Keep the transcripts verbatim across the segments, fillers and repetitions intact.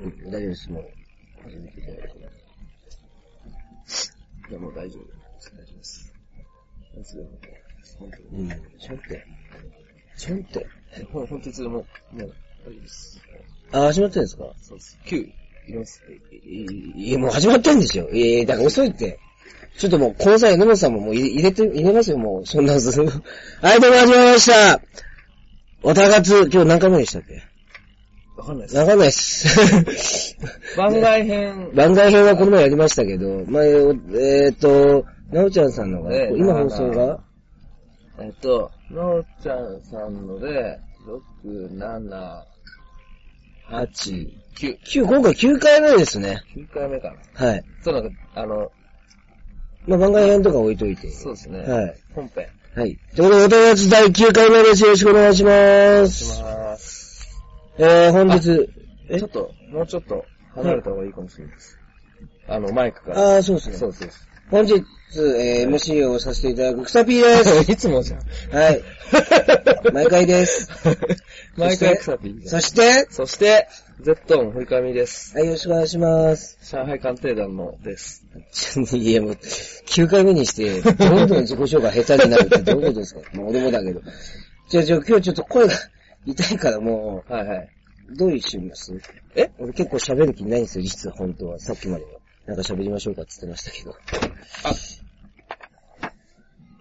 うん、大丈夫です。もう、初めてじゃないですか。いや、もう大丈夫です。大丈夫です。なんつうのも、ほんとに。うん。ちょんって。ちょんって。ほら、ほんといつでも、もう、大丈夫です。あ、始まってるんですか？そうです。きゅう、います。いや、もう始まってるんですよ。ええ、だから遅いって。ちょっともう、この際、野本さんももう入れて、入れますよ、もう。そんなはず。はい、どうも始まりました。おたかつ、今日何回目でしたっけ？わかんないです。わかんないっす。番外編。番外編はこの前やりましたけど、前、えっと、なおちゃんさんのが、えー、今放送がえっと、なおちゃんさんので、ろく、なな、はち、きゅう。きゅう、今回きゅうかいめですね。きゅうかいめかな。はい。そうなんか、あの、まあ、番外編とか置いといて。そうですね。はい。本編。はい。ということで、お友達だいきゅうかいめです。よろしくお願いします。お願いします。えー、本日、えちょっと、もうちょっと離れた方がいいかもしれないです。はい、あの、マイクから。ああ、そうですね。そうです。本日、えー、エムシー をさせていただく、くさぴーです。いつもじゃん。はい。毎回です。毎回くさぴー。そして、そして、ゼットン、ふいかみです。はい、よろしくお願いします。上海鑑定団のです。いや、もう、きゅうかいめにして、どんどん自己紹介下手になるってどういうことですか？もう俺もだけど。じゃあ、じゃあ今日ちょっと声が、痛いからもう、はいはい。どういう趣味です？え？俺結構喋る気ないんですよ、実は本当は。さっきまでは。なんか喋りましょうかって言ってましたけど。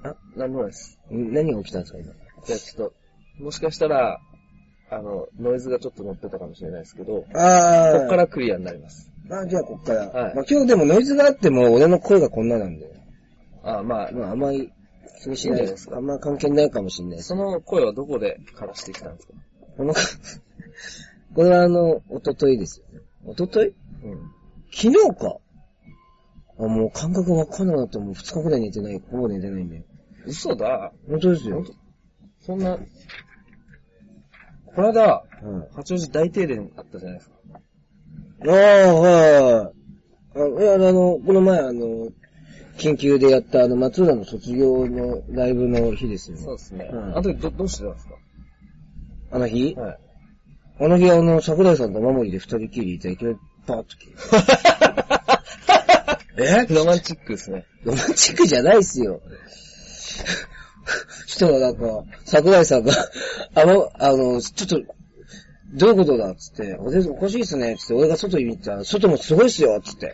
あ。あ、なんもないです。何が起きたんですか、今。じゃあちょっと、もしかしたら、あの、ノイズがちょっと乗ってたかもしれないですけど、あこっからクリアになります。あじゃあこっから。はい。まあ今日でもノイズがあっても、俺の声がこんななんで。あまあ、まああんまり、気にしないですか。あんま関係ないかもしれない。その声はどこで枯らしてきたんですか？この、これはあの、おとといですよね。おととい？うん。昨日か。あ、もう感覚わかんなかった。もうふつかくらい寝てない。ほぼ寝てないんだよ。嘘だ。本当ですよ。そんな、この間、うん、八王子大停電あったじゃないですか。ああ、はい。あ、いや、あの、この前あの、緊急でやったあの松浦の卒業のライブの日ですよね。そうですね。うん、あの時ど、どうしてたんですか？あの日？はい。あの日あの桜井さんと守りで二人きりいたいきなりパーッと消える。え？ロマンチックですね。ロマンチックじゃないっすよ。人がなんか、桜井さんが、あの、あの、ちょっと、どういうことだっつって、おかしいっすねっつって、俺が外に見たら、外もすごいっすよっつって。はい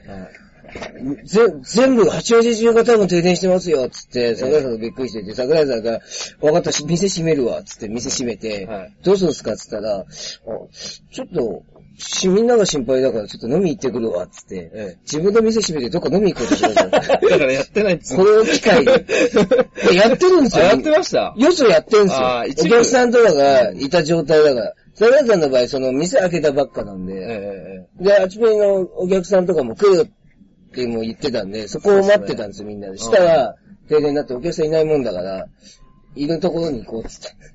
ぜ、全部、八王子中が多分停電してますよ、つって、桜井さんがびっくりしてて、桜井さんが、わかった、店閉めるわ、つって、店閉めて、はい、どうするんすか、つったら、あ、ちょっと、し、みんなが心配だから、ちょっと飲み行ってくるわ、つって、ええ、自分の店閉めてどっか飲み行こうとしました。だからやってないっつこの機会。やってるんですよ。やってましたよそやってるんですよ。お客さんとかがいた状態だから。桜井さんの場合、その、店開けたばっかなんで、ええ、で、あちびのお客さんとかも来る、っても言ってたんで、そこを待ってたんですよ、みんなで。したら、停電になってお客さんいないもんだから、いるところに行こうって言っ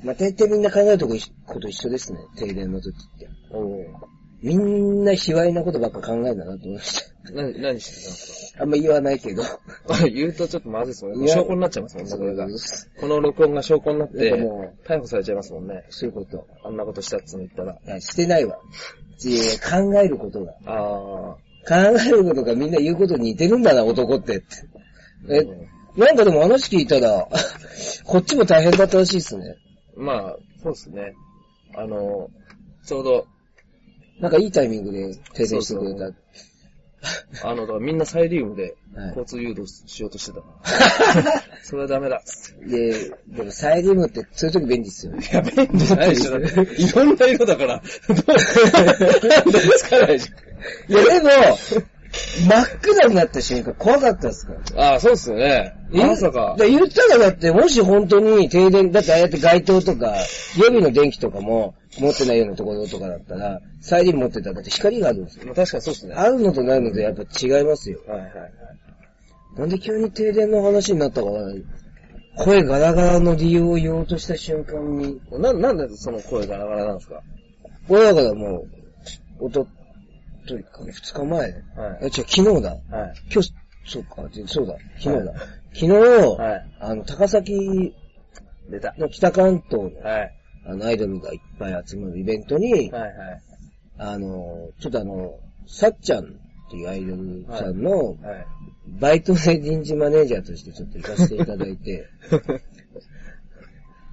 て。まあ、大体みんな考えるとここと一緒ですね、停電の時って。みんな卑猥なことばっか考えるんだなと思いました。何、何してたんですか？あんま言わないけど。言うとちょっとまずいですもんね。証拠になっちゃいますもんね、これが。この録音が証拠になって、もう逮捕されちゃいますもんね。そういうこと。あんなことしたっつうの言ったら。いや、してないわ。考えることが。ああ。考えることがみんな言うことに似てるんだな、男って。え、なんかでも話聞いたら、こっちも大変だったらしいですね。まあ、そうですね。あの、ちょうど、なんかいいタイミングで停電してくれた。そうそうあの、だからみんなサイリウムで交通誘導しようとしてたから。はい、それはダメだ。で、でもサイリウムってそういう時便利っすよね。いや、便利じゃないでしょ。いろんな色だから、どうつかないじゃん。いやでも、真っ暗になった瞬間怖かったっすから。ああ、そうっすよね。まさか。言ったらだって、もし本当に停電、だってああやって街灯とか、予備の電気とかも持ってないようなところとかだったら、サイリン持ってたらだって光があるんですよ。まあ、確かにそうっすね。あるのとないのとやっぱ違いますよ。はいはいはい。なんで急に停電の話になったかな。声ガラガラの理由を言おうとした瞬間に。な、なんでその声ガラガラなんですか？これだからもう、音、二日前、はい、違う、昨日だ。はい、今日、そうか、そうだ、昨日だ。はい、昨日、はい、あの、高崎の北関東の、はい、あの、アイドルがいっぱい集まるイベントに、はいはい、あの、ちょっとあの、さっちゃんっていうアイドルさんの、バイトで人事マネージャーとしてちょっと行かせていただいて、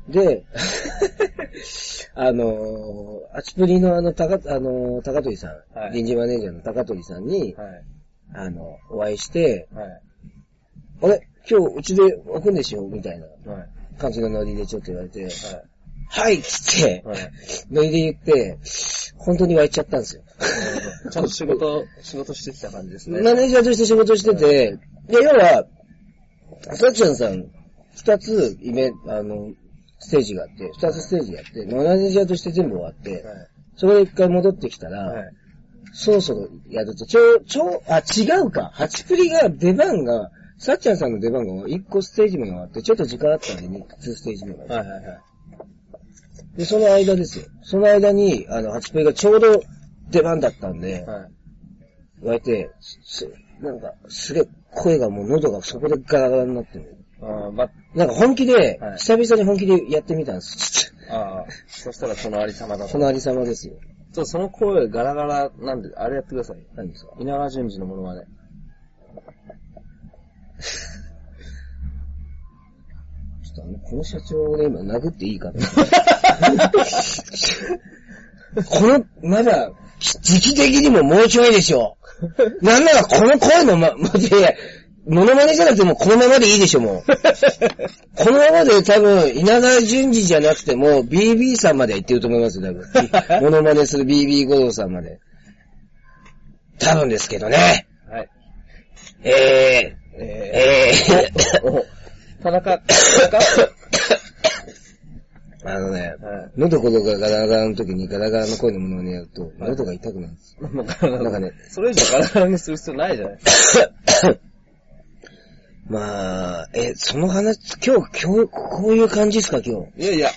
で、あの、アチプリのあの、高、あの、高取さん、はい、人事マネージャーの高取さんに、はい、あの、お会いして、はい、あれ今日うちで置くんでしょみたいな感じのノリでちょっと言われて、はい、はいっつって、はい、ノリで言って、本当に湧いちゃったんですよ。ちゃんと仕事、仕事してた感じですね。マネージャーとして仕事してて、はい、で、要は、さっちゃんさん、二つイベント、あの、ステージがあって、二つステージやって、マネージャーとして全部終わって、はい、それで一回戻ってきたら、はい、そろそろやると、ちょ、ちょ、あ、違うか。ハチプリが出番が、さっちゃんさんの出番がいっこステージ目が終わって、ちょっと時間あったんで、ね、にステージ目が終わって。はいはいはい。で、その間ですよ。その間に、あの、ハチプリがちょうど出番だったんで、はい。言われて、す、なんか、すげえ声がもう喉がそこでガラガラになってる。ああ、ま、なんか本気で、はい、久々に本気でやってみたんです。ああ、そしたらそのありさまだと。そのありさまですよ。ちょっとその声ガラガラなんで、あれやってください。何ですか？稲原淳二のものまね。ちょっとあの、この社長をね、今殴っていいかな。この、まだ、時期的にももうちょいでしょ。なんならこの声のま、まで、ものまねじゃなくてもこのままでいいでしょ、もう。このままで多分、稲川淳二じゃなくても、ビービー さんまで行ってると思いますよ、多分。ものまねする ビービー 五郎さんまで。多分ですけどね。はい。えー。えー、えー、田中、田中あのね、はい、喉こどがガラガラの時にガラガラの声のものにやると、喉が痛くなるんですよ。なんかね、それ以上ガラガラにする必要ないじゃないまあ、え、その話、今日、今日、こういう感じですか、今日。いやいや、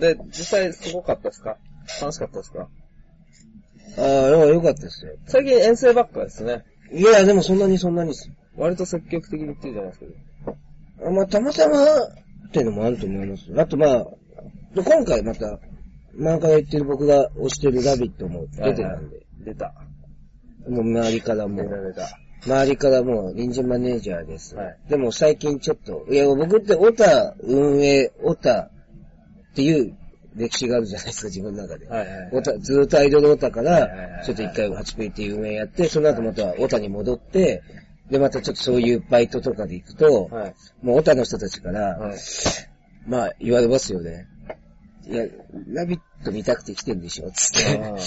で、実際すごかったですか？楽しかったですか？ああ、よかったですよ。最近遠征ばっかですね。いやいや、でもそんなにそんなにですよ。割と積極的に言ってるじゃないですか。まあ、たまたまっていうのもあると思います。あとまあ、今回また、前から言ってる僕が推してるラビットも出てたんで。はいはい、出た。もう周りからも、出た出た周りからもう臨時マネージャーです。はい、でも最近ちょっと、いや僕ってオタ運営、オタっていう歴史があるじゃないですか、自分の中で。はいはいはい、オタずーっとアイドルオタから、ちょっと一回ハチプリっていう運営やって、その後またオタに戻って、で、またちょっとそういうバイトとかで行くと、はい、もうオタの人たちから、はい、まあ言われますよね。いや、ラビット見たくて来てるでしょ、つって。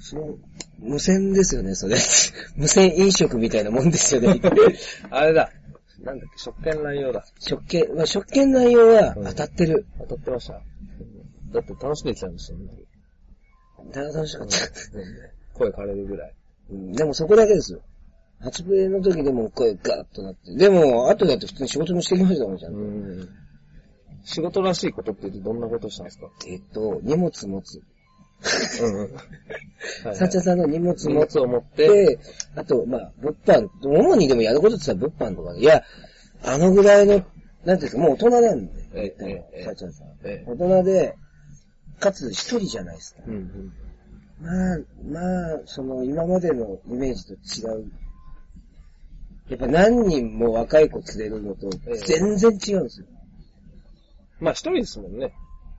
その無線ですよね、それ。無線飲食みたいなもんですよね。あれだ。なんだっけ、職権乱用だ。職権、まあ職権乱用は当たってる。当たってました。だって楽しくできたんですよね。楽しかった。声枯れるぐらい。うん、でもそこだけですよ。初プレイの時でも声ガーッとなって。でも、後だって普通に仕事もしてきましたもん、ちゃんと。うん仕事らしいことって言ってどんなことしたんですか？えっと、荷物持つ。うんうん。はいはい、サッチャさんの荷物持つ。荷物を持って、あと、まあ、物販、主にでもやることって言ったら物販とかね。いや、あのぐらいの、なんていうんですか、もう大人なんで、ええええ、サッチャさん、ええ。大人で、かつ一人じゃないですか。うんうん、まあ、まあ、その、今までのイメージと違う。やっぱ何人も若い子連れるのと全然違うんですよ。えー、まあ一人ですもんね。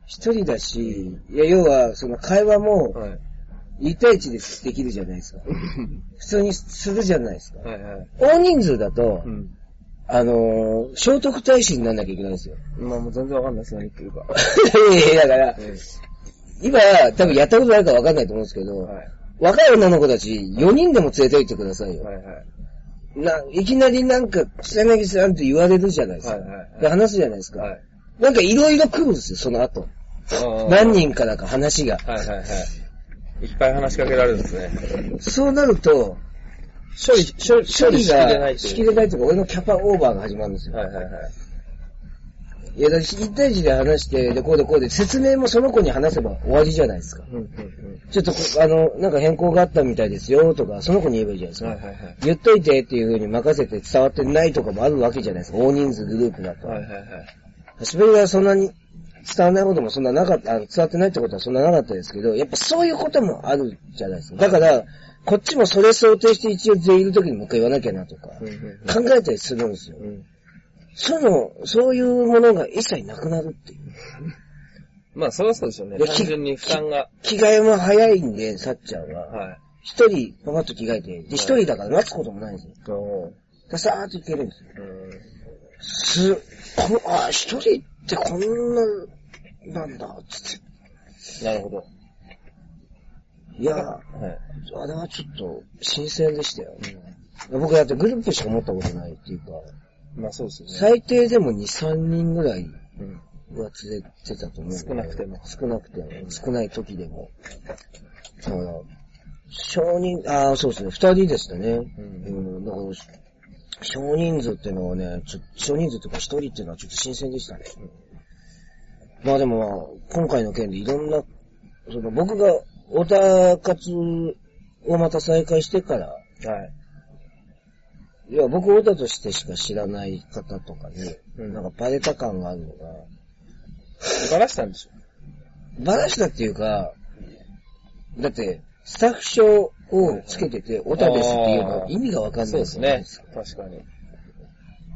一人だし、いや要はその会話もいち対いちでできるじゃないですか。普通にするじゃないですか。はいはい、大人数だと、うん、あのー、聖徳太子にならなきゃいけないんですよ。まあもう全然わかんないです何言ってるか。いやいやだから、えー、今多分やったことないからわかんないと思うんですけど、はい、若い女の子たちよにんでも連れておいてくださいよ。はいはいな、いきなりなんか、草薙さんって言われるじゃないですか。はいはいはい、で話すじゃないですか。はい、なんかいろいろ来るんですよ、その後。何人かなんか話が。はいはいはい。いっぱい話しかけられるんですね。そうなると、処理、処理がしきれないというか、俺のキャパオーバーが始まるんですよ。はいはいはい。いや、だから一対一で話して、で、こうでこうで、説明もその子に話せば終わりじゃないですか。うんうんうん、ちょっと、あの、なんか変更があったみたいですよ、とか、その子に言えばいいじゃないですか。はいはいはい、言っといてっていう風に任せて伝わってないとかもあるわけじゃないですか。大人数グループだと。はいはいはい。はしぶりがそんなに、伝わんないこともそんななかった、あの伝わってないってことはそんななかったですけど、やっぱそういうこともあるじゃないですか。だから、こっちもそれ想定して一応全員の時にもう一回言わなきゃなとか、考えたりするんですよ。うん、その、そういうものが一切なくなるっていう。まあ、そりゃそうですよね。単純に負担が。着替えも早いんで、さっちゃんは。はい。一人、パパッと着替えて、で、一人だから待つこともないんですよ。ださーっといけるんですよ。す、この、あ、一人ってこんな、なんだ、つって。なるほど。いや、はい、あれはちょっと、新鮮でしたよ、うん。僕だってグループしか持ったことないっていうか、まあそうですね。最低でもに、さんにんぐらいは連れてたと思う、ね。少なくても。少なくても。少ない時でも。だから、少人、ああ、そうですね。ふたりでしたね。うん。だから、少人数っていうのはね、ちょ少人数とかひとりっていうのはちょっと新鮮でしたね。うん、まあでも、今回の件でいろんな、その僕がオタ活をまた再開してから、はい。いや、僕、オタとしてしか知らない方とかね、うん、なんかバレた感があるのが、バラしたんでしょ？バラしたっていうか、だって、スタッフ証をつけてて、オタですっていうのは意味がわかんないですよね。そうですね。確かに。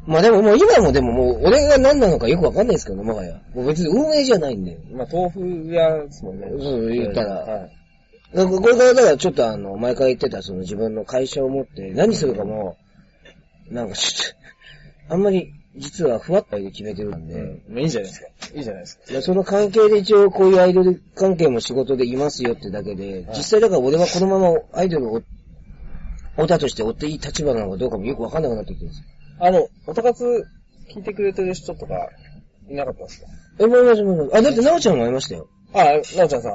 まあでももう今もでももう俺が何なのかよくわかんないですけど、もはや。もう別に運営じゃないんで。まあ豆腐屋ですもんね。そう、言ったら。はい、なんかこれからだからちょっとあの、前から言ってたその自分の会社を持って何するかも、なんかちょっと、あんまり実はふわっと決めてるんで、うん。いいじゃないですか。いいじゃないですか。その関係で一応こういうアイドル関係も仕事でいますよってだけで、はい、実際だから俺はこのままアイドルを、オタとして追っていい立場なのかどうかもよくわかんなくなってきてるんですよ。あの、オタ活聞いてくれてる人とか、いなかったんですか？え、もういました、もういました。あ、だってなおちゃんも会いましたよ。あ、なおちゃんさん。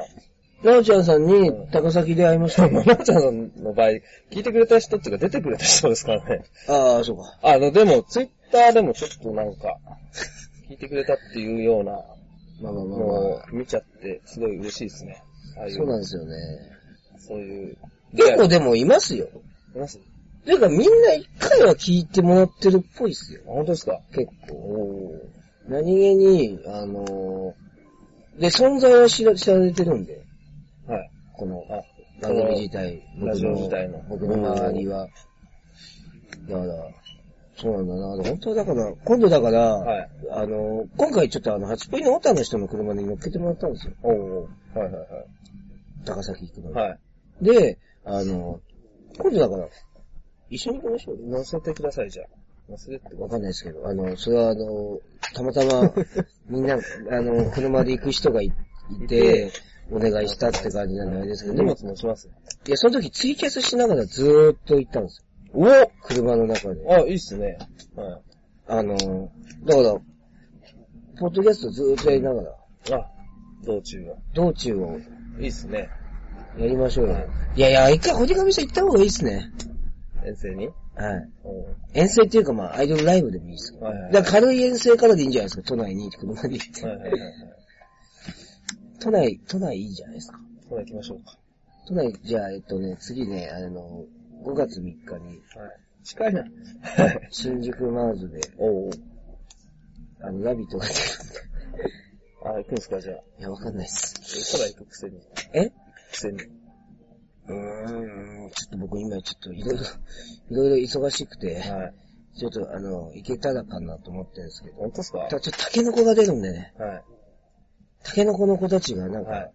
なおちゃんさんに、高崎で会いました、ね。なおちゃんさんの場合、聞いてくれた人っていうか出てくれた人ですからね。ああ、そうか。あの、でも、ツイッターでもちょっとなんか、聞いてくれたっていうような、まあまあまあ、もう見ちゃって、すごい嬉しいですね。ああいう。そうなんですよね。そういう。結構でもいますよ。います？ていうかみんな一回は聞いてもらってるっぽいっすよ。本当ですか？結構。何気に、あのー、で、存在は知ら、知られてるんで。はい。この、番組自体、ラジオ自体の。僕の周りは。だから、そうなんだな。本当だから、今度だから、はい、あのー、今回ちょっとあの、ハチプリのオタの人の車に乗っけてもらったんですよ。おうおう、はいはいはい。高崎行くの。はい。で、あのー、今度だから、一緒にこの人乗せてください、じゃあ。乗せてってわかんないですけど、あの、それはあの、たまたま、みんな、あの、車で行く人が い, いて、お願いしたって感じなんであれですけど、荷物もします。いや、その時ツイキャスしながらずーっと行ったんですよ。お車の中で。あ、いいっすね。はい。あの、だから、ポッドキャストずーっとやりながら。あ、道中は。道中を。いいっすね。やりましょうよ。いやいや、一回堀上さん行った方がいいっすね。遠征に？はい。遠征っていうかまあ、アイドルライブでもいいですけど、はいはいはい。だから軽い遠征からでいいんじゃないですか、都内に車で行って。はいはいはいはい、都内、都内いいじゃないですか。都内行きましょうか。都内、じゃあ、えっとね、次ね、あの、ごがつみっかに。はい。近いな。新宿マーズで。おう。あの、ラビットが出るんで。あ、行くんですか、じゃあ。いや、わかんないっす。都内行くくせに。え？行くくせに。うーん、ちょっと僕今ちょっといろいろ、いろいろ忙しくて、はい、ちょっとあの、いけたらかなと思ってるんですけど。本当ですか？ちょっとタケノコが出るんでね。はい。タケノコの子たちがなんか、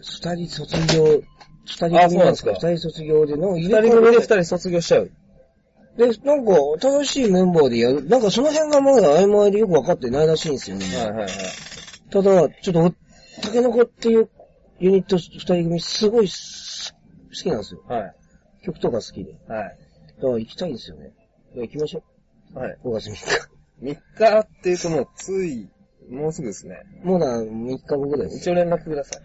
二、はい、人卒業、二人組なんですか？二人卒業での、二人組で二人卒業しちゃう。で、なんか、楽しいメンバーでやる。なんかその辺がまだ曖昧でよくわかってないらしいんですよね。はいはいはい。ただ、ちょっと、タケノコっていう、ユニット二人組すごい好きなんですよ。はい。曲とか好きで。はい。だから行きたいんですよね。行きましょう。はい。ごがつみっか。みっかっていうともうつい、もうすぐですね。もうな、みっかごぐらいです。一応連絡ください。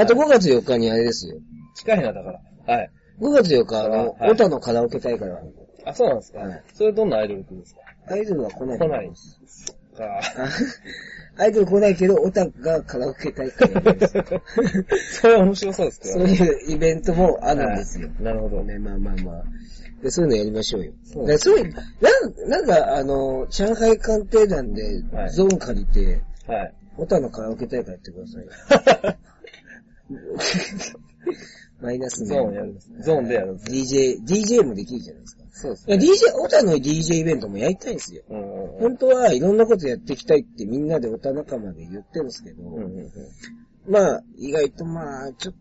あとごがつよっかにあれですよ。近いな、だから。はい。ごがつよっか、あの、オタのカラオケ大会がある。あ、そうなんですか。はい。それどんなアイドル来るんですか？アイドルは来ない。来ないです。か。アイドル来ないけど、オタクがカラオケ大会です。それは面白そうですけど、ね、そういうイベントもあるんですよ。なるほどね。まあまあまあ。でそういうのやりましょうよ。そうでそういう、なん、なんか、あの、上海鑑定団でゾーン借りて、はい。オタのカラオケ大会やってください。マイナスゾーンやるんですね。ゾーンでやるんですね。ディージェー、ディージェー もできるじゃないですか。そうですね。ディージェー、オタの ディージェー イベントもやりたいんですよ。うんうんうん、本当はいろんなことやっていきたいってみんなでオタ仲間で言ってるんですけど、うんうんうん、まあ、意外とまあ、ちょっと、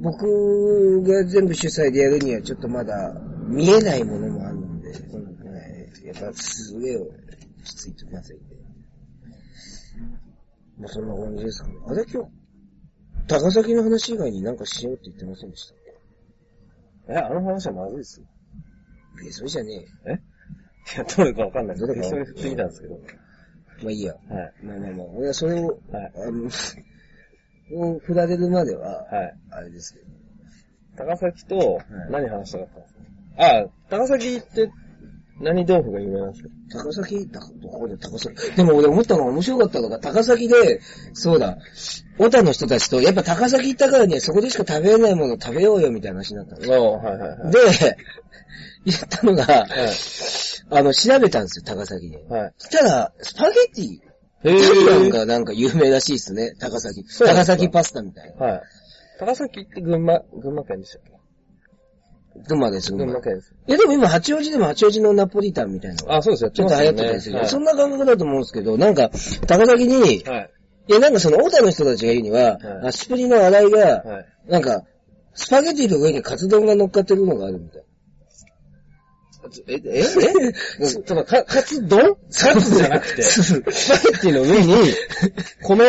僕が全部主催でやるにはちょっとまだ見えないものもあるので、うんはい、やっぱすげえきついときませんね。もうそんな感じですかね。あれ今日、高崎の話以外になんかしようって言ってませんでしたっけ？え、あの話はまずいですよ。え、それじゃねえよ。え？いや、どれかわかんないですけど、それ振ってきたんですけど。まあいいや。はい。まあまあまあ、俺はそれを、はい、あの、を振られるまでは、はい。あれですけど。高崎と、何話したかったんですか？はい、あ、高崎って、何豆腐が有名なんですか？高崎だ、どこで高崎。でも俺思ったのが面白かったのが、高崎で、そうだ、オタの人たちと、やっぱ高崎行ったからにはそこでしか食べれないものを食べようよみたいな話になったんですよ。はいはいはい、で、言ったのが、はい、あの、調べたんですよ、高崎で。はい、したら、スパゲティ、イタリアンがなんか有名らしいですね、高崎。高崎パスタみたいな。はい、高崎って群馬、群馬県でしたっけ？群馬です、群馬県です。いやでも今、八王子でも八王子のナポリタンみたいなの。あ、そうですよ。ちょっと流行ってたんですけど、はい、そんな感覚だと思うんですけど、なんか、高崎に、はい、いやなんかその、大田の人たちが言うには、はい、アスプリの洗いが、はい、なんか、スパゲティの上にカツ丼が乗っかってるのがあるみたいな。え、え、えそのカツ丼カツじゃなくて、スパゲティの上に、米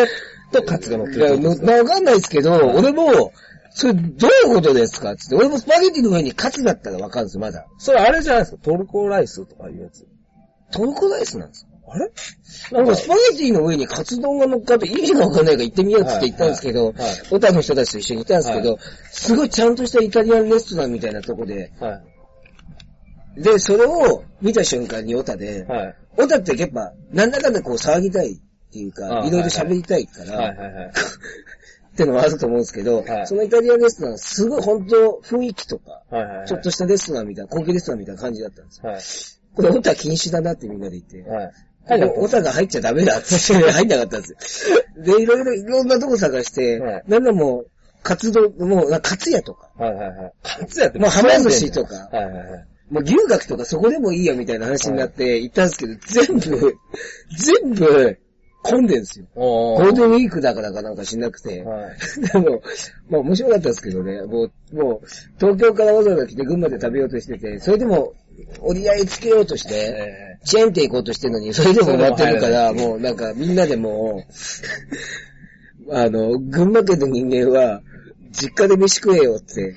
とカツが乗ってる。いや、わかんないですけど、はい、俺も、それ、どういうことですかつって、俺もスパゲティの上にカツだったらわかるんですよ、まだ。それあれじゃないですか、トルコライスとかいうやつ。トルコライスなんですか？あれなんかスパゲティの上にカツ丼が乗っかって意味がわかんないから行ってみようって言ったんですけど、はいはいはい、オタの人たちと一緒に行ったんですけど、はい、すごいちゃんとしたイタリアンレストランみたいなとこで、はい、で、それを見た瞬間にオタで、はい、オタってやっぱ、なんだかんだこう騒ぎたいっていうか、いろいろ喋りたいから、はいはいはいってのはあると思うんですけど、はい、そのイタリアンレストラン、すごい本当雰囲気とか、はいはいはい、ちょっとしたレストランみたいな、高級レストランみたいな感じだったんですよ。はい、これオタ禁止だなってみんなで言って、はい、でオタが入っちゃダメだって入んなかったんですよ。で、いろいろいろんなとこ探して、はい、なんだもう、カツ丼、もう、カツ屋とか、はいはいはい、カツ屋ってもうはま寿司とか、はいはいはい、もう牛角とかそこでもいいやみたいな話になって行ったんですけど、全部、全部、混んでんすよ。ゴールデンウィークだからかなんかしなくて。はい、あの、まあ面白かったですけどね。もう、もう、東京からわざわざ来て群馬で食べようとしてて、それでも折り合いつけようとして、チェーン店行こうとしてるのに、それでも終わってるから、もうなんかみんなでもう、あの、群馬県の人間は、実家で飯食えよって。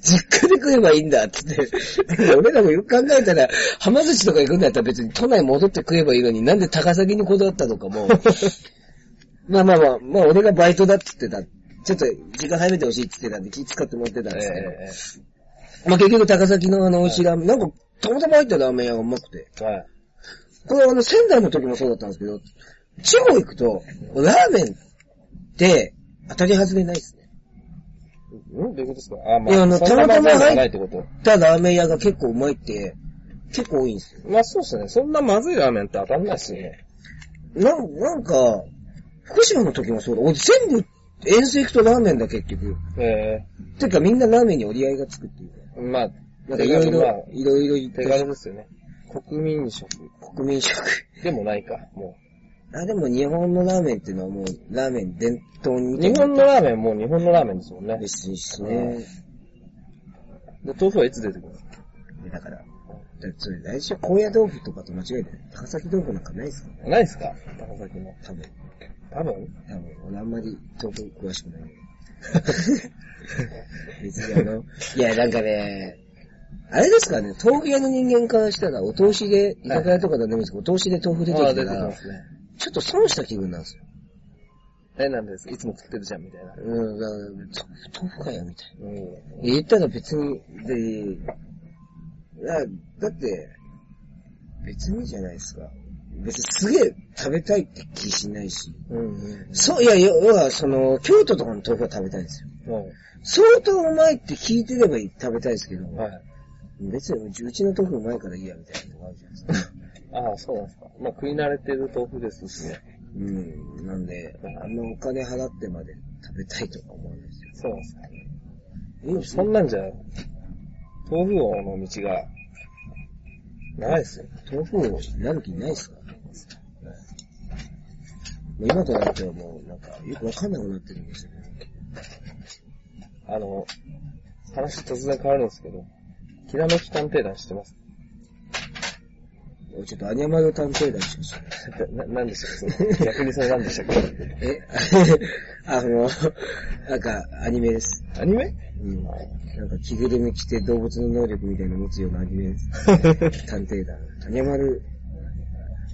実家で食えばいいんだっつって。俺らもよく考えたら、はま寿司とか行くんだったら別に都内戻って食えばいいのになんで高崎にこだわったのかも。まあまあまあ、まあ俺がバイトだっつってた。ちょっと時間早めてほしいっつってたんで気使ってもらってたんですけど。まあ結局高崎のあの美味しいラーメン、なんかたまたま入ったラーメン屋がうまくて。これあの仙台の時もそうだったんですけど、地方行くと、ラーメンって、当たり外れないですね。うん、どういうことですか？あ、まあ、いや、あの、たまたま入ったラーメン屋が結構うまいって、結構多いんですよ。まあそうですね。そんなまずいラーメンって当たんないですよね。な、なんか、福島の時もそうだ。俺全部、遠征行くとラーメンだ、結局。ええー。てかみんなラーメンに折り合いがつくっていう。まあ、なんかいろいろ、まあ、いろいろ言って。手軽ですよね。国民食。国民食。でもないか、もう。あ、でも日本のラーメンっていうのはもう、ラーメン伝統に。日本のラーメンもう日本のラーメンですもんね。ですですね。で、豆腐はいつ出てくるんですか？だから、だからそれ来週高野豆腐とかと間違えて、高崎豆腐なんかないですか？ないですか？高崎の。多分。多分？多分。俺あんまり豆腐詳しくない。別にあの、いやなんかね、あれですかね、豆腐屋の人間からしたら、お通しで、居酒屋とかでもいいですけど、お通しで豆腐出てきたら、あちょっと損した気分なんですよ。え、なんです。いつも作ってるじゃん、みたいな。うん、だから、豆腐かよ、みたいな。うん。言ったら別に、で、だって、別にじゃないですか。別にすげえ食べたいって気しないし。うんうんうん、そう、いや、要はその、京都とかの豆腐は食べたいですよ。うん、相当うまいって聞いてれば食べたいですけど、はい、別にうちの豆腐うまいからいいやみたいなのがあるじゃないですか。ああ、そうなんですか。まあ食い慣れてる豆腐ですしね。うん。なんで、あのお金払ってまで食べたいとか思うんですよ。そうですかね。うん、そんなんじゃ、豆腐王の道が、長いですよ。豆腐王なる気ないですか、ね、今となってはもう、なんか、よくわかんなくなってるんですよね。あの、話突然変わるんですけど、ひらめき探偵団知ってます？ちょっとアニャマル探偵団しましたね。な、なんでしたっけ？逆にそれなんでしたっけ？えあの、なんか、アニメです。アニメ？うん。なんか、着ぐるみ着て動物の能力みたいな持つようなアニメです。探偵団。アニャマル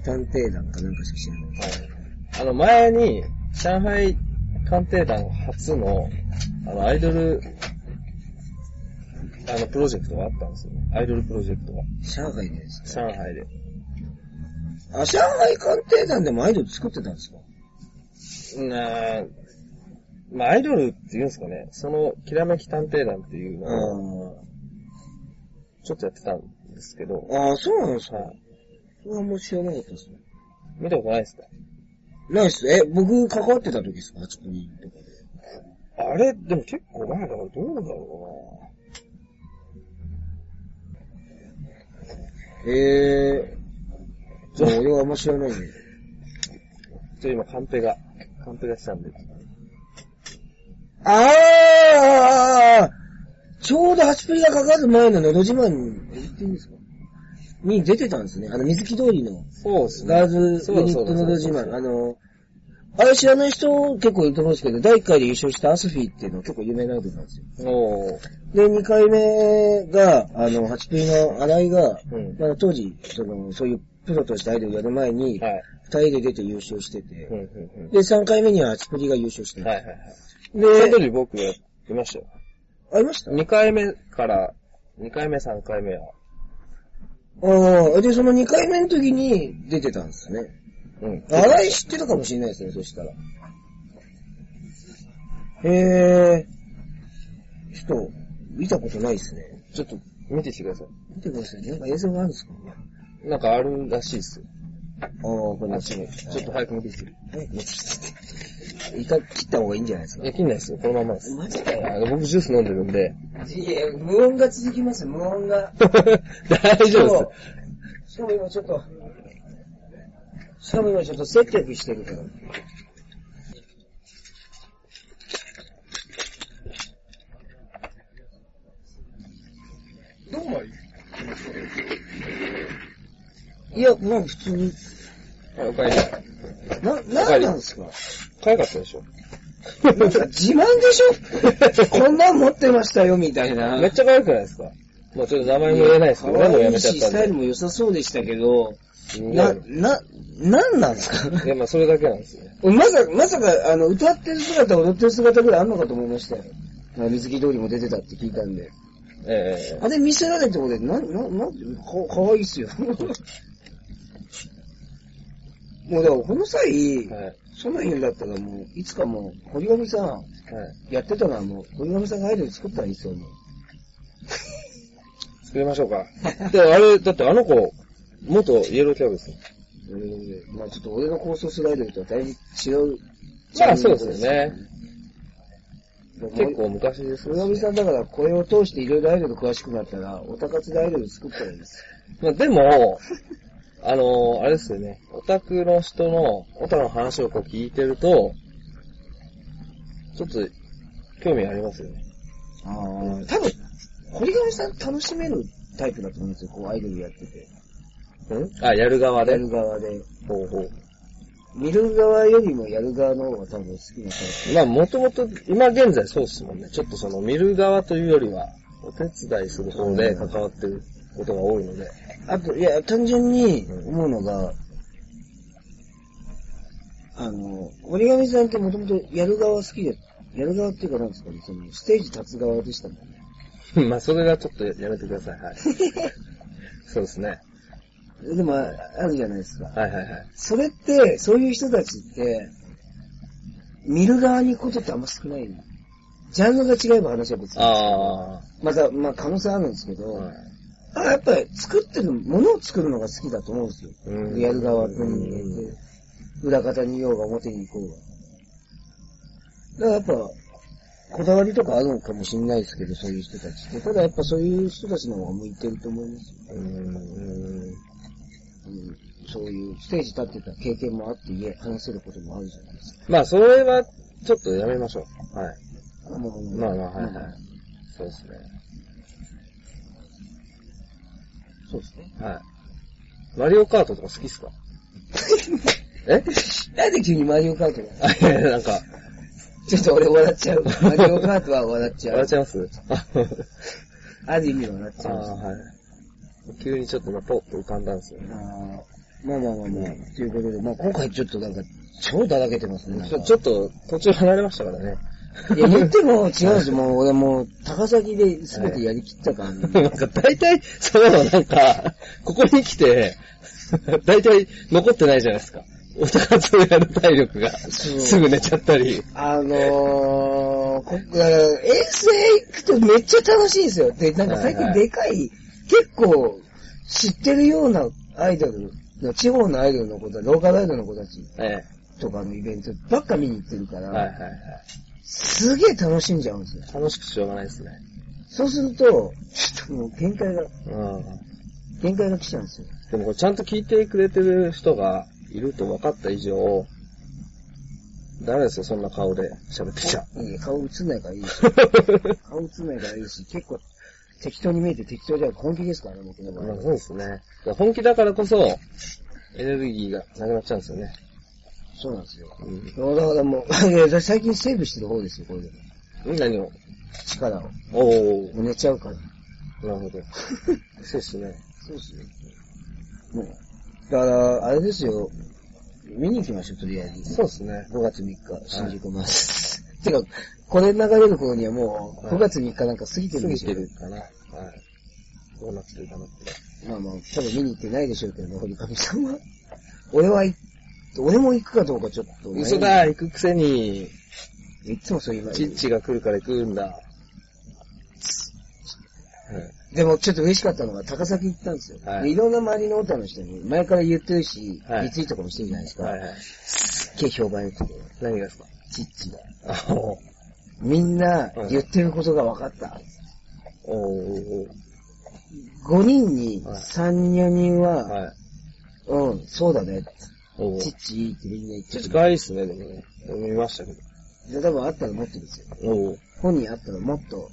探偵団かなんかしか知らない。あの、前に、上海探偵団初の、あの、アイドル、あの、プロジェクトがあったんですよね。アイドルプロジェクトが。上海でですか？上海で。あ、上海鑑定団でもアイドル作ってたんですか？なぁ、まあアイドルって言うんですかね、その、きらめき探偵団っていうのを、ちょっとやってたんですけど。ああ、そうなんですか。はい、それはもう知らなかったですね。見たことないですか？ないっす。え、僕関わってた時ですか？はちにんとかで。あれ、でも結構前だからどうなんだろうなぁ。えー、ちょっと俺はあんま知らないんで。ちょ、今、カンペが、カンペがしたんで。あーちょうどはちプリがかかる前ののど自慢に、言っていいんですか？に出てたんですね。あの、水木通りの。そうですね。ガーズユニットのど自慢。あの、あれ知らない人結構いると思うんですけど、だいいっかいで優勝したアスフィーっていうのは結構有名なアイドルなんですよ。おで、にかいめが、あの、ハチピーの新井が、うん、まあ、当時、その、そういうプロとしてアイドルやる前に、はい、ふたりで出て優勝してて、うんうんうん、で、さんかいめにはハチプリが優勝してる、はいはいはい。で、その時僕、いましたよ。ありました ?にかいめから、にかいめさんかいめは。ああ、で、そのにかいめの時に出てたんですよね。うん。新井知ってたかもしれないですね、そしたら。えー、ちょっと、見たことないですね。ちょっと、見てきてください。見てください。なんか映像があるんですか？なんかあるらしいですよ。ああ、これですね。ちょっと早く見てきて。早く見てきて。一回切った方がいいんじゃないですか？いや、切んないですよ。このままです。マジかよ。僕ジュース飲んでるんで。いや、無音が続きます、無音が。大丈夫です。しかも今ちょっと、しかも今ちょっと接客してるから。どうもいい？いや、まあ普通に。あ、おかえり。な、なんなんですか？かわいかったでしょ？なんか自慢でしょ？こんなん持ってましたよ、みたいな。めっちゃかわいくないですか？まあちょっと名前も言えないですけど、何もやめちゃったんで。スタイルも良さそうでしたけど、な、な、なんなんですか？いや、まあそれだけなんですよね。まさか、まさか、あの、歌ってる姿、踊ってる姿ぐらいあんのかと思いましたよ。まあ、水木通りも出てたって聞いたんで。えー、あれ見せられてもね、な、な、な、か、かわいいっすよ。もうだからこの際、はい、そんなん言うんだったらもう、いつかもう、堀上さん、はい、やってたらもう、堀上さんがアイドル作ったらいいっすよ、もう。作りましょうか。で、あれ、だってあの子、元イエローキャブですよ。えー、まぁ、あ、ちょっと俺の構想するアイドルとはだいぶ違う。まあそうですよね。結構昔ですね。村上さんだからこれを通していろいろアイドル詳しくなったら、オタ活でアイドル作ったらいいです。まあでも、あの、あれですよね。オタクの人の、オタの話をこう聞いてると、ちょっと興味ありますよね。ああ、多分、堀上さん楽しめるタイプだと思うんですよ。こうアイドルやってて。ん？あ、やる側で。やる側で。ほうほう。見る側よりもやる側の方が多分好きなタイプ。まあもともと、今現在そうですもんね。ちょっとその見る側というよりは、お手伝いする方で関わってることが多いので。あと、いや、単純に思うのが、あの、折り紙さんってもともとやる側好きで、やる側っていうかなんですかね、そのステージ立つ側でしたもんね。まあそれはちょっとやめてください。はい。そうですね。でもあるじゃないですか。はいはいはい。それって、そういう人たちって、見る側にことってあんま少ない。ジャンルが違えば話は別に。ああ。また、まあ可能性あるんですけど、はい、あやっぱり作ってる、ものを作るのが好きだと思うんですよ。うん、リアル側の人間って。裏方にいようが表に行こうが。だからやっぱ、こだわりとかあるのかもしれないですけど、そういう人たちって。ただやっぱそういう人たちの方が向いてると思いますよ。うんうん、そういうステージ立ってた経験もあって言え、話せることもあるじゃないですか。まあ、それはちょっとやめましょう。はい。あもうまあまあ、はいはい、はい。そうですね。そうですね。はい。マリオカートとか好きっすか？え？なんで急にマリオカートだ？あ、いやいや、なんか。ちょっと俺笑っちゃう。マリオカートは笑っちゃう。笑っちゃいますある意味笑っちゃいます。ああ、はい。急にちょっとポッと浮かんだんですよね。あまあまあまあまあ、うん、ということで、まあ今回ちょっとなんか、超だらけてますね。ちょ、ちょっと途中離れましたからね。いや、言っても違うんですよ。もう俺もう、高崎で全てやりきったから、ね。なんか大体、そうなんか、ここに来て、大体残ってないじゃないですか。お高津のやる体力が、すぐ寝ちゃったり。あのー、こだから遠征行くとめっちゃ楽しいんですよ。で、なんか最近でかい、はいはい結構知ってるようなアイドル、地方のアイドルの子たち、ローカルアイドルの子たちとかのイベントばっか見に行ってるから、はいはいはい、すげえ楽しんじゃうんですよ。楽しくしょうがないですね。そうすると、ちょっともう限界が、うん、限界が来ちゃうんですよ。でもこれちゃんと聞いてくれてる人がいると分かった以上、ダメですよ、そんな顔で喋ってちゃう。いい顔映んないからいいし。顔映んないからいいし、結構、適当に見えて適当じゃなくて本気ですからね、僕の場合。そうですね。本気だからこそ、エネルギーがなくなっちゃうんですよね。そうなんですよ。うん、だからもう、最近セーブしてる方ですよ、これで。何を？力を。おー。もう寝ちゃうから。なるほど。そうですね。そうですね。もう、だから、あれですよ、見に行きましょう、とりあえず。そうですね。ごがつみっか、新宿マス。てか、これ流れる頃にはもう、ごがつみっかなんか過ぎてるんでしょ、はい、過ぎてるかな。はい。どうなってるかなって。まあまあ、多分見に行ってないでしょうけどね、堀上さんは。俺は、俺も行くかどうかちょっと。嘘だ、行くくせに。いつもそう言います。チッチが来るから行くんだ。はい、でもちょっと嬉しかったのが、高崎行ったんですよ。はい、いろんな周りのオタの人に、前から言ってるし、はい、リツイートとかもしてるじゃないですか。はいはい、すっげえ評判良くて。何がですか？チッチが。みんな言ってることが分かった。ごにんにさん、よにんは、はい、うん、そうだね。チッチいいってみんな言ってる。チッチ可愛いっすね、でもね。見ましたけど。多分あったらもっとですよ。本人あったらもっと、はい、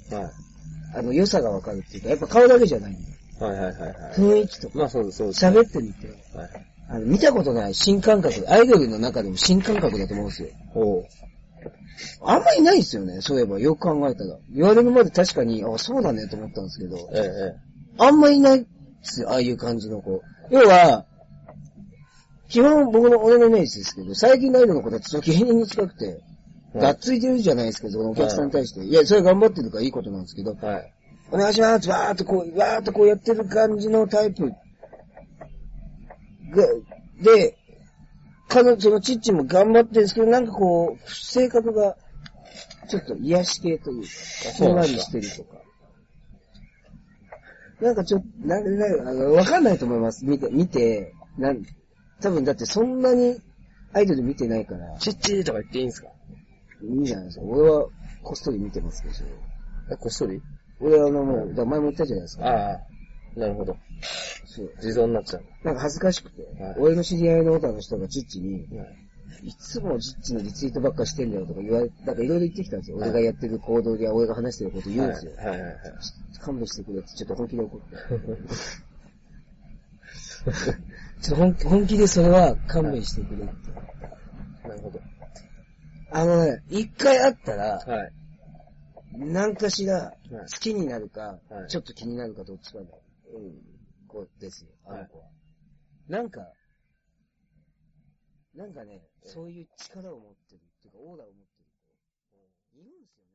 あの、良さが分かるっていうか、やっぱ顔だけじゃないんだよ。はいはいはいはい、雰囲気とか、まあそうですそうですね、喋ってみて、はい、あの見たことない新感覚、アイドルの中でも新感覚だと思うんですよ。おあんまりないですよね、そういえば。よく考えたら。言われるまで確かに、あ、そうだねと思ったんですけど、ええ、あんまりいないっすよ、ああいう感じの子。要は、基本僕の俺のイメージですけど、最近のアイドルの子たちと芸人に近くて、はい、がっついてるじゃないですか、そのお客さんに対して。はい、いや、それ頑張ってるからいいことなんですけど、はい、お願いします、わーっとこう、わーっとこうやってる感じのタイプが、で、彼女のチッチも頑張ってるんですけど、なんかこう、性格が、ちょっと癒し系というか、そうなりしてるとか。なんかちょっと、なんか、なんか、わかんないと思います。見て、見て、なん、多分だってそんなにアイドル見てないから。チッチとか言っていいんですか？いいんじゃないですか。俺は、こっそり見てますけど。え、こっそり？俺はあの、もう、だから前も言ったじゃないですか。ああ。なるほど。そう。自動になっちゃう。なんか恥ずかしくて、はい、俺の知り合いのオタの人がチッチに、はい、いつもチッチのリツイートばっかしてんだよとか言われて、なんかいろいろ言ってきたんですよ。はい、俺がやってる行動で俺が話してること言うんですよ。はいはいはいはい、勘弁してくれってちょっと本気で怒って。ちょっと 本, 本気でそれは勘弁してくれって。はい、なるほど。あのね、一回会ったら、はい、何かしら好きになるか、はい、ちょっと気になるかどっちかだ。うん、こうですよ、あの子は。はい、なんか、なんかね、そういう力を持ってるっていうか、オーラを持ってる子、いるんですよね。